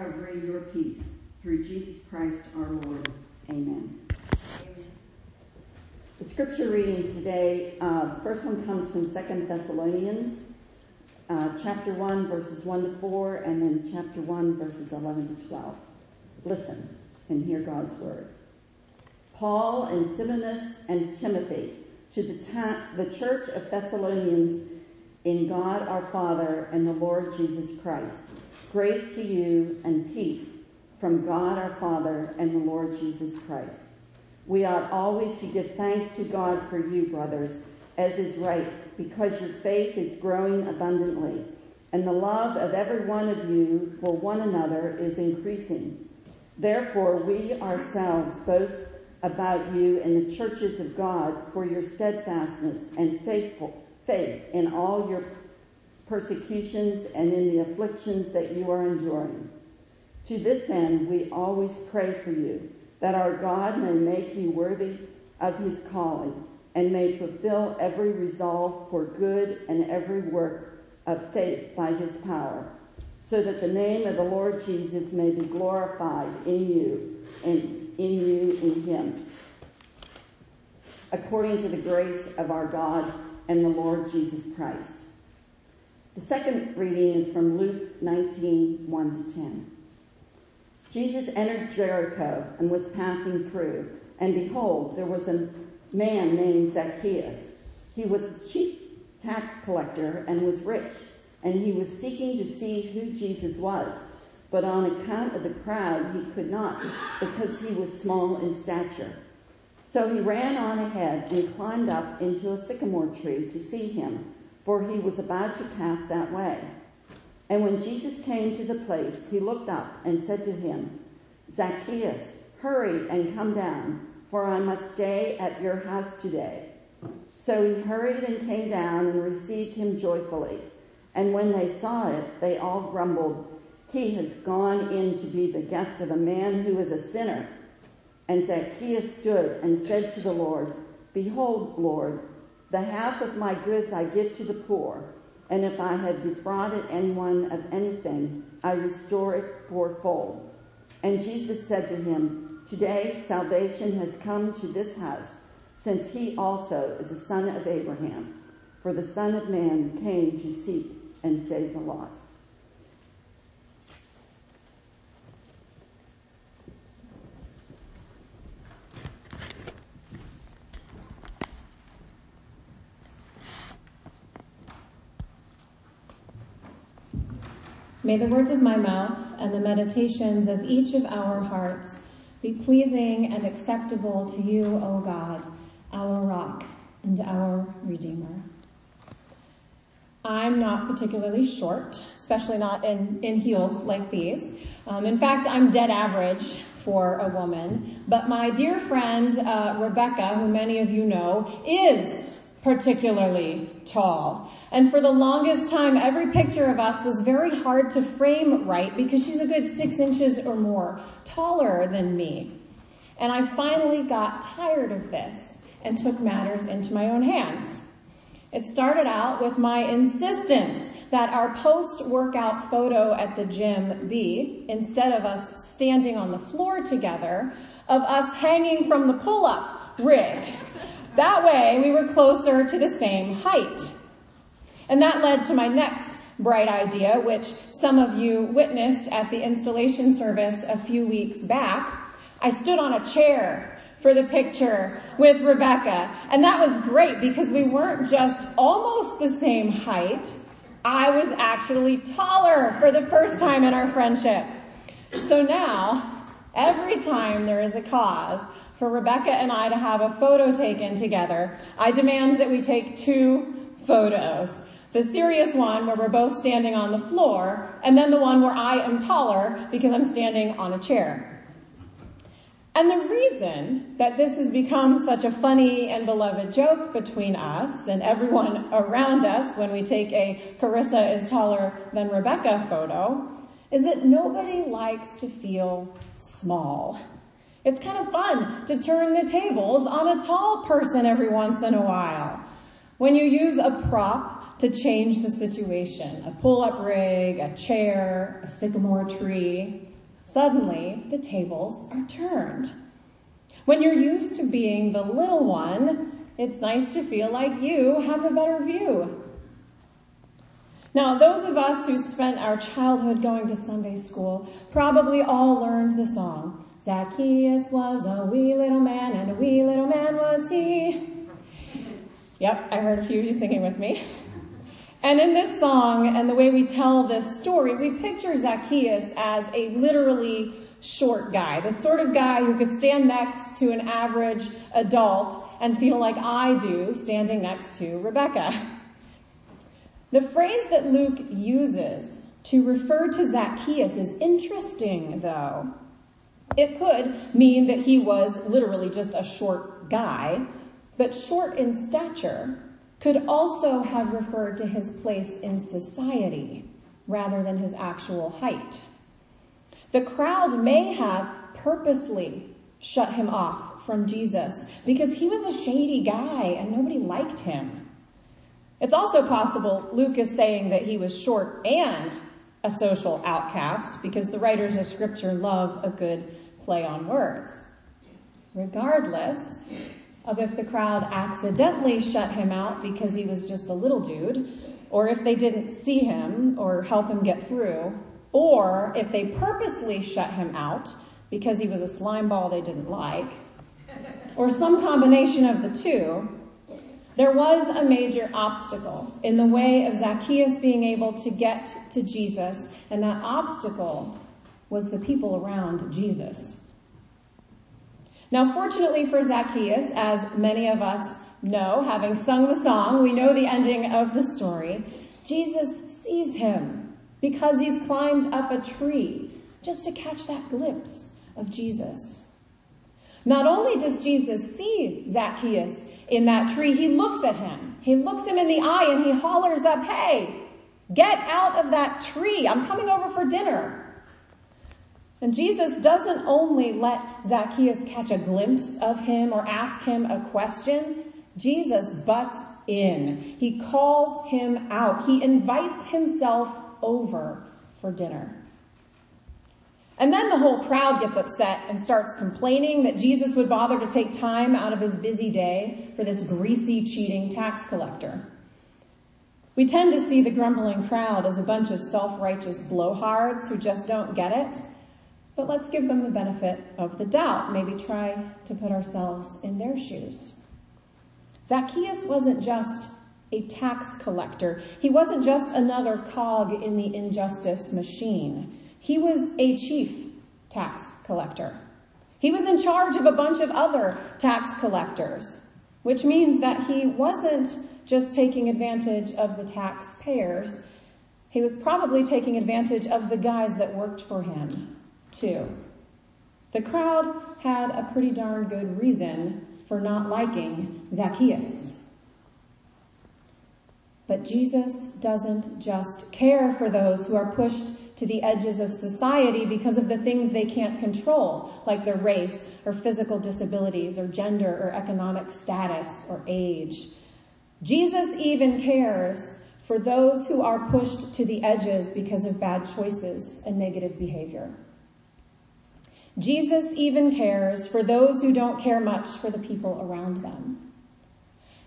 covering your peace. Through Jesus Christ our Lord. Amen. Amen. The scripture readings today, first one comes from 2 Thessalonians, chapter 1, verses 1 to 4, and then chapter 1, verses 11 to 12. Listen and hear God's word. Paul and Silvanus and Timothy, to the church of Thessalonians, in God our Father and the Lord Jesus Christ, grace to you and peace from God our Father and the Lord Jesus Christ. We ought always to give thanks to God for you, brothers, as is right, because your faith is growing abundantly, and the love of every one of you for one another is increasing. Therefore, we ourselves boast about you in the churches of God for your steadfastness and faith in all your persecutions and in the afflictions that you are enduring. To this end, we always pray for you, that our God may make you worthy of his calling and may fulfill every resolve for good and every work of faith by his power, so that the name of the Lord Jesus may be glorified in you and in him, according to the grace of our God and the Lord Jesus Christ. The second reading is from Luke 19, 1 to 10. Jesus entered Jericho and was passing through, and behold, there was a man named Zacchaeus. He was the chief tax collector and was rich, and he was seeking to see who Jesus was, but on account of the crowd he could not, because he was small in stature. So he ran on ahead and climbed up into a sycamore tree to see him, for he was about to pass that way. And when Jesus came to the place, he looked up and said to him, Zacchaeus, hurry and come down, for I must stay at your house today. So he hurried and came down and received him joyfully. And when they saw it, they all grumbled, he has gone in to be the guest of a man who is a sinner. And Zacchaeus stood and said to the Lord, behold, Lord, the half of my goods I give to the poor, and if I have defrauded anyone of anything, I restore it fourfold. And Jesus said to him, today salvation has come to this house, since he also is a son of Abraham. For the Son of Man came to seek and save the lost. May the words of my mouth and the meditations of each of our hearts be pleasing and acceptable to you, O God, our rock and our redeemer. I'm not particularly short, especially not in heels like these. In fact, I'm dead average for a woman. But my dear friend, Rebecca, who many of you know, is particularly tall. And for the longest time, every picture of us was very hard to frame right because she's a good 6 inches or more taller than me. And I finally got tired of this and took matters into my own hands. It started out with my insistence that our post-workout photo at the gym be, instead of us standing on the floor together, of us hanging from the pull-up rig. That way, we were closer to the same height. And that led to my next bright idea, which some of you witnessed at the installation service a few weeks back. I stood on a chair for the picture with Rebecca, and that was great because we weren't just almost the same height. I was actually taller for the first time in our friendship. So now, every time there is a cause for Rebecca and I to have a photo taken together, I demand that we take two photos. The serious one where we're both standing on the floor, and then the one where I am taller because I'm standing on a chair. And the reason that this has become such a funny and beloved joke between us and everyone around us when we take a Carissa is taller than Rebecca photo is that nobody likes to feel small. It's kind of fun to turn the tables on a tall person every once in a while. When you use a prop to change the situation, a pull-up rig, a chair, a sycamore tree, Suddenly, the tables are turned. When you're used to being the little one, it's nice to feel like you have a better view. Now, those of us who spent our childhood going to Sunday school probably all learned the song, Zacchaeus was a wee little man, and a wee little man was he. Yep, I heard a few of you singing with me. And in this song, and the way we tell this story, we picture Zacchaeus as a literally short guy, the sort of guy who could stand next to an average adult and feel like I do standing next to Rebecca. The phrase that Luke uses to refer to Zacchaeus is interesting, though. It could mean that he was literally just a short guy, but short in stature could also have referred to his place in society rather than his actual height. The crowd may have purposely shut him off from Jesus because he was a shady guy and nobody liked him. It's also possible Luke is saying that he was short and a social outcast because the writers of Scripture love a good play on words. Regardless of if the crowd accidentally shut him out because he was just a little dude, or if they didn't see him or help him get through, or if they purposely shut him out because he was a slime ball they didn't like, or some combination of the two, there was a major obstacle in the way of Zacchaeus being able to get to Jesus, and that obstacle was the people around Jesus. Now, fortunately for Zacchaeus, as many of us know, having sung the song, we know the ending of the story. Jesus sees him because he's climbed up a tree just to catch that glimpse of Jesus. Not only does Jesus see Zacchaeus in that tree, he looks at him. He looks him in the eye and he hollers up, "Hey, get out of that tree. I'm coming over for dinner." And Jesus doesn't only let Zacchaeus catch a glimpse of him or ask him a question. Jesus butts in. He calls him out. He invites himself over for dinner. And then the whole crowd gets upset and starts complaining that Jesus would bother to take time out of his busy day for this greasy, cheating tax collector. We tend to see the grumbling crowd as a bunch of self-righteous blowhards who just don't get it. But let's give them the benefit of the doubt, maybe try to put ourselves in their shoes. Zacchaeus wasn't just a tax collector. He wasn't just another cog in the injustice machine. He was a chief tax collector. He was in charge of a bunch of other tax collectors, which means that he wasn't just taking advantage of the taxpayers. He was probably taking advantage of the guys that worked for him, too. The crowd had a pretty darn good reason for not liking Zacchaeus. But Jesus doesn't just care for those who are pushed to the edges of society because of the things they can't control, like their race or physical disabilities or gender or economic status or age. Jesus even cares for those who are pushed to the edges because of bad choices and negative behavior. Jesus even cares for those who don't care much for the people around them.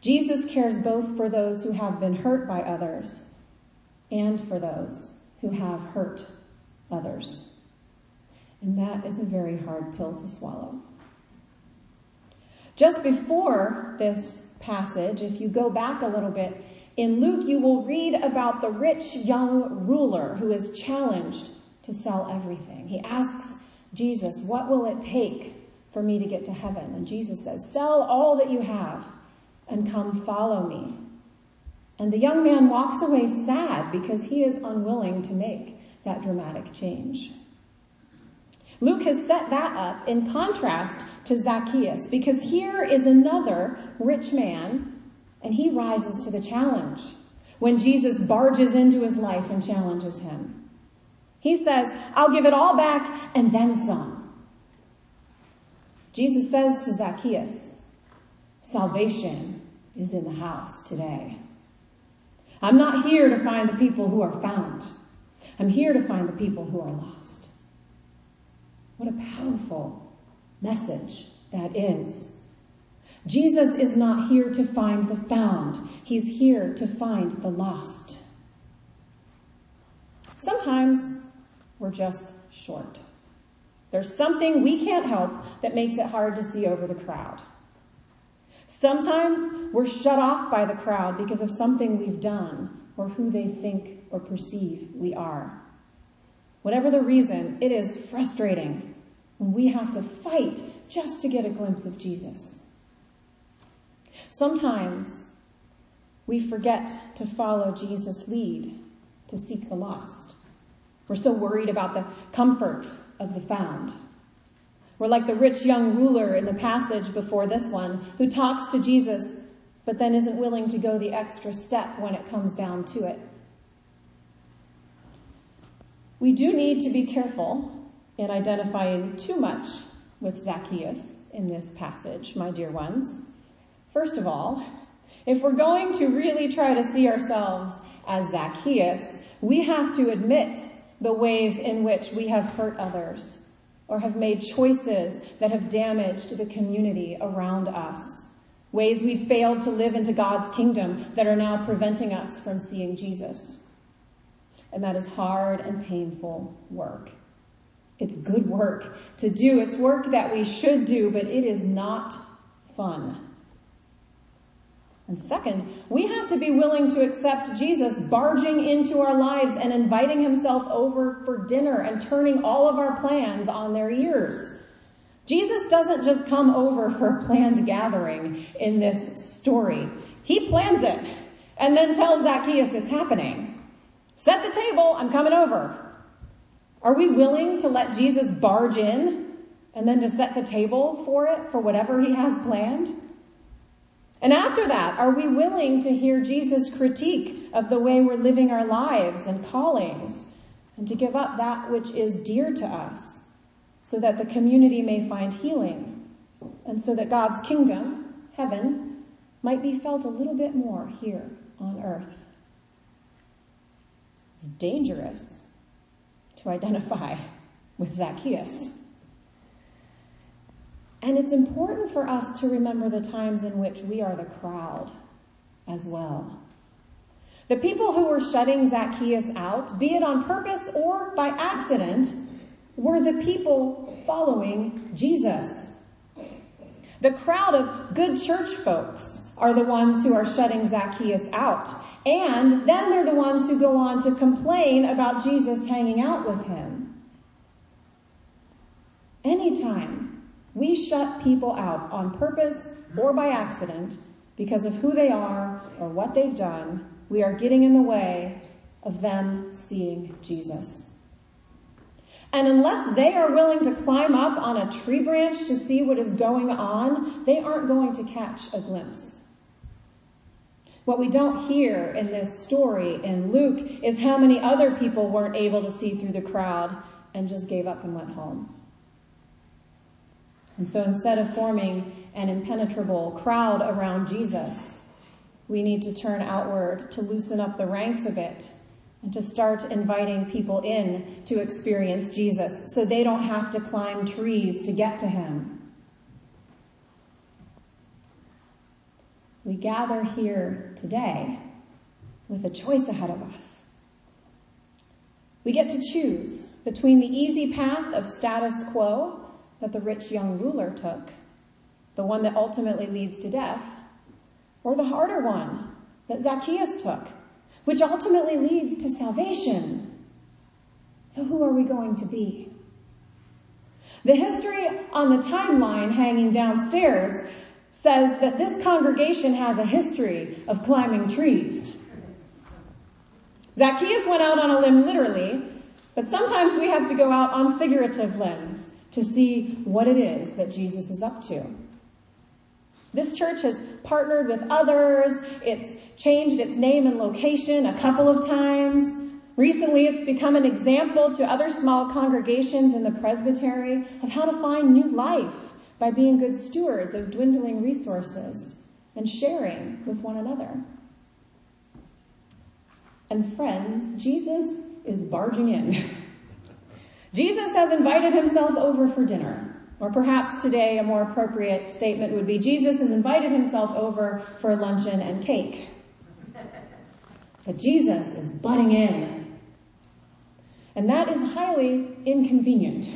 Jesus cares both for those who have been hurt by others and for those who have hurt others. And that is a very hard pill to swallow. Just before this passage, if you go back a little bit, in Luke you will read about the rich young ruler who is challenged to sell everything. He asks Jesus, "What will it take for me to get to heaven?" And Jesus says, "Sell all that you have and come follow me." And the young man walks away sad because he is unwilling to make that dramatic change. Luke has set that up in contrast to Zacchaeus because here is another rich man and he rises to the challenge when Jesus barges into his life and challenges him. He says, "I'll give it all back and then some." Jesus says to Zacchaeus, "Salvation is in the house today. I'm not here to find the people who are found. I'm here to find the people who are lost." What a powerful message that is. Jesus is not here to find the found. He's here to find the lost. Sometimes we're just short. There's something we can't help that makes it hard to see over the crowd. Sometimes we're shut off by the crowd because of something we've done or who they think or perceive we are. Whatever the reason, it is frustrating when we have to fight just to get a glimpse of Jesus. Sometimes we forget to follow Jesus' lead to seek the lost. We're so worried about the comfort of the found. We're like the rich young ruler in the passage before this one who talks to Jesus, but then isn't willing to go the extra step when it comes down to it. We do need to be careful in identifying too much with Zacchaeus in this passage, my dear ones. First of all, if we're going to really try to see ourselves as Zacchaeus, we have to admit the ways in which we have hurt others or have made choices that have damaged the community around us, ways we failed to live into God's kingdom that are now preventing us from seeing Jesus. And that is hard and painful work. It's good work to do. It's work that we should do, but it is not fun. And second, we have to be willing to accept Jesus barging into our lives and inviting himself over for dinner and turning all of our plans on their ears. Jesus doesn't just come over for a planned gathering in this story. He plans it and then tells Zacchaeus it's happening. Set the table, I'm coming over. Are we willing to let Jesus barge in and then to set the table for it, for whatever he has planned? And after that, are we willing to hear Jesus' critique of the way we're living our lives and callings, and to give up that which is dear to us so that the community may find healing and so that God's kingdom, heaven, might be felt a little bit more here on earth? It's dangerous to identify with Zacchaeus. And it's important for us to remember the times in which we are the crowd as well. The people who were shutting Zacchaeus out, be it on purpose or by accident, were the people following Jesus. The crowd of good church folks are the ones who are shutting Zacchaeus out. And then they're the ones who go on to complain about Jesus hanging out with him. Anytime we shut people out on purpose or by accident because of who they are or what they've done, we are getting in the way of them seeing Jesus. And unless they are willing to climb up on a tree branch to see what is going on, they aren't going to catch a glimpse. What we don't hear in this story in Luke is how many other people weren't able to see through the crowd and just gave up and went home. And so instead of forming an impenetrable crowd around Jesus, we need to turn outward, to loosen up the ranks a bit, and to start inviting people in to experience Jesus so they don't have to climb trees to get to him. We gather here today with a choice ahead of us. We get to choose between the easy path of status quo that the rich young ruler took, the one that ultimately leads to death, or the harder one that Zacchaeus took, which ultimately leads to salvation. So who are we going to be? The history on the timeline hanging downstairs says that this congregation has a history of climbing trees. Zacchaeus went out on a limb literally, but sometimes we have to go out on figurative limbs to see what it is that Jesus is up to. This church has partnered with others. It's changed its name and location a couple of times. Recently, it's become an example to other small congregations in the presbytery of how to find new life by being good stewards of dwindling resources and sharing with one another. And friends, Jesus is barging in. Jesus has invited himself over for dinner. Or perhaps today a more appropriate statement would be, Jesus has invited himself over for luncheon and cake. But Jesus is butting in. And that is highly inconvenient.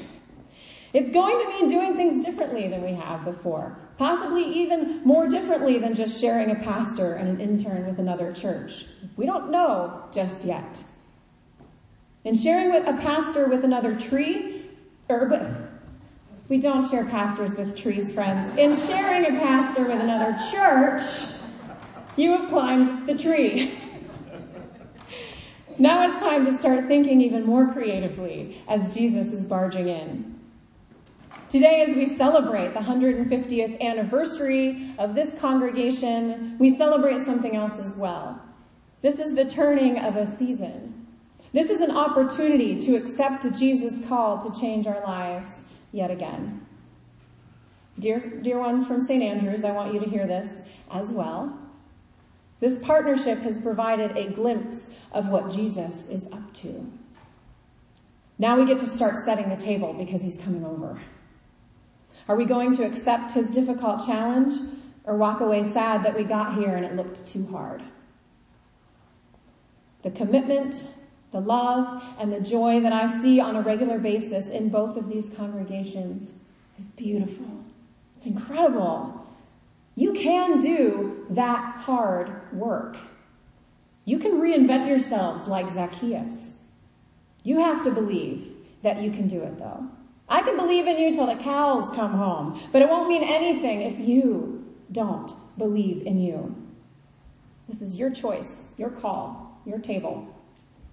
It's going to mean doing things differently than we have before. Possibly even more differently than just sharing a pastor and an intern with another church. We don't know just yet. And sharing with a pastor with another tree, we don't share pastors with trees, friends. In sharing a pastor with another church, you have climbed the tree. Now it's time to start thinking even more creatively as Jesus is barging in. Today, as we celebrate the 150th anniversary of this congregation, we celebrate something else as well. This is the turning of a season. This is an opportunity to accept Jesus' call to change our lives yet again. Dear ones from St. Andrews, I want you to hear this as well. This partnership has provided a glimpse of what Jesus is up to. Now we get to start setting the table because he's coming over. Are we going to accept his difficult challenge or walk away sad that we got here and it looked too hard? The commitment, the love, and the joy that I see on a regular basis in both of these congregations is beautiful. It's incredible. You can do that hard work. You can reinvent yourselves like Zacchaeus. You have to believe that you can do it, though. I can believe in you till the cows come home, but it won't mean anything if you don't believe in you. This is your choice, your call, your table.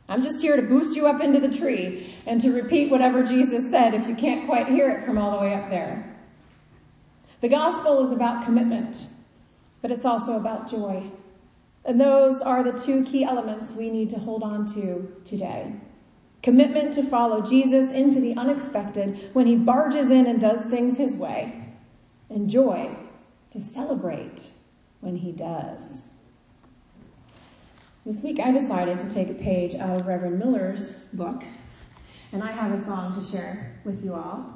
I'm just here to boost you up into the tree and to repeat whatever Jesus said if you can't quite hear it from all the way up there. The gospel is about commitment, but it's also about joy. And those are the two key elements we need to hold on to today. Commitment to follow Jesus into the unexpected when he barges in and does things his way. And joy to celebrate when he does. This week I decided to take a page out of Reverend Miller's book, and I have a song to share with you all.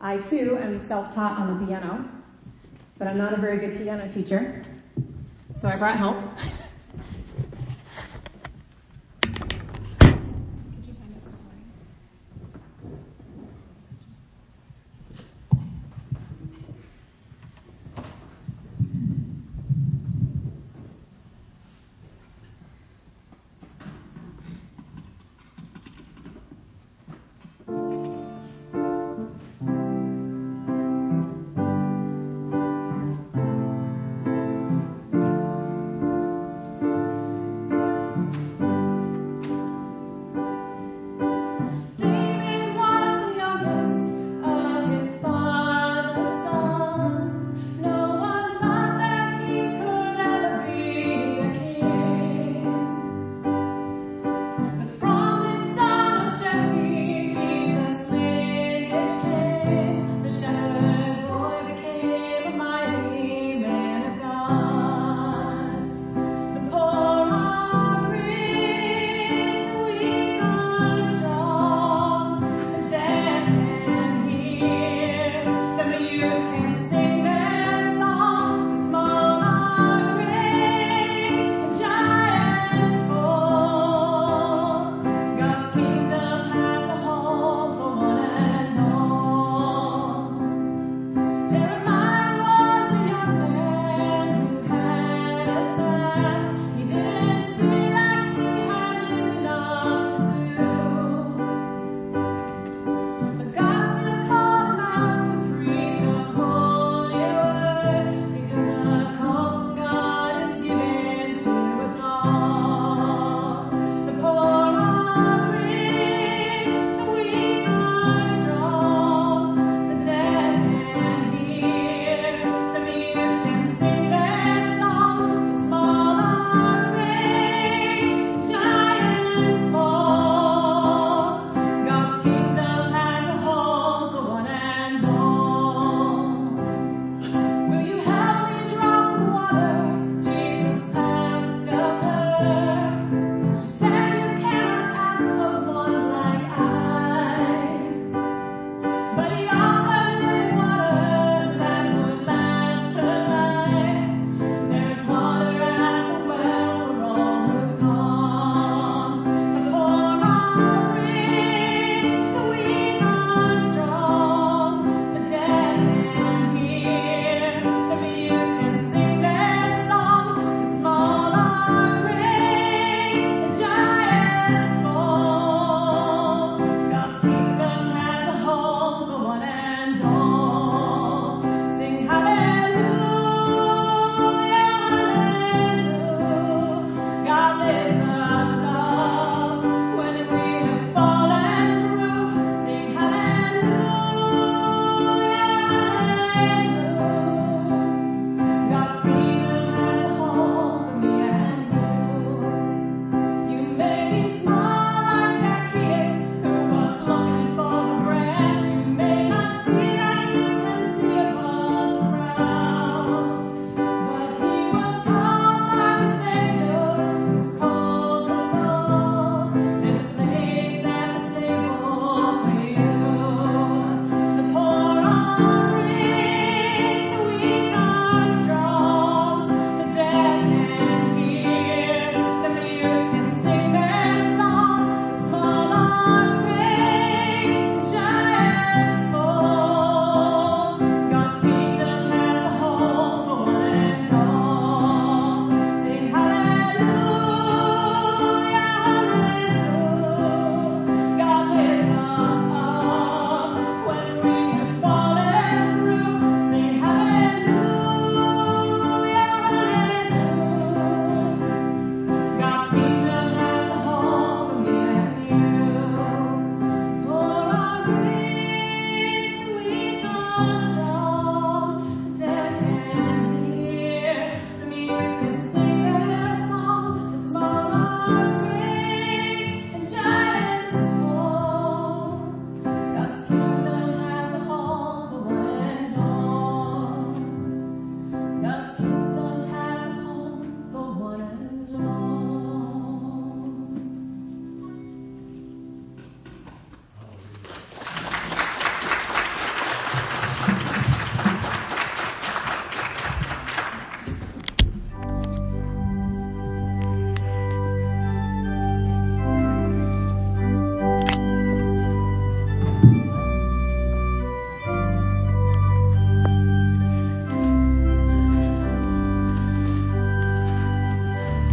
I too am self-taught on the piano, but I'm not a very good piano teacher, so I brought help.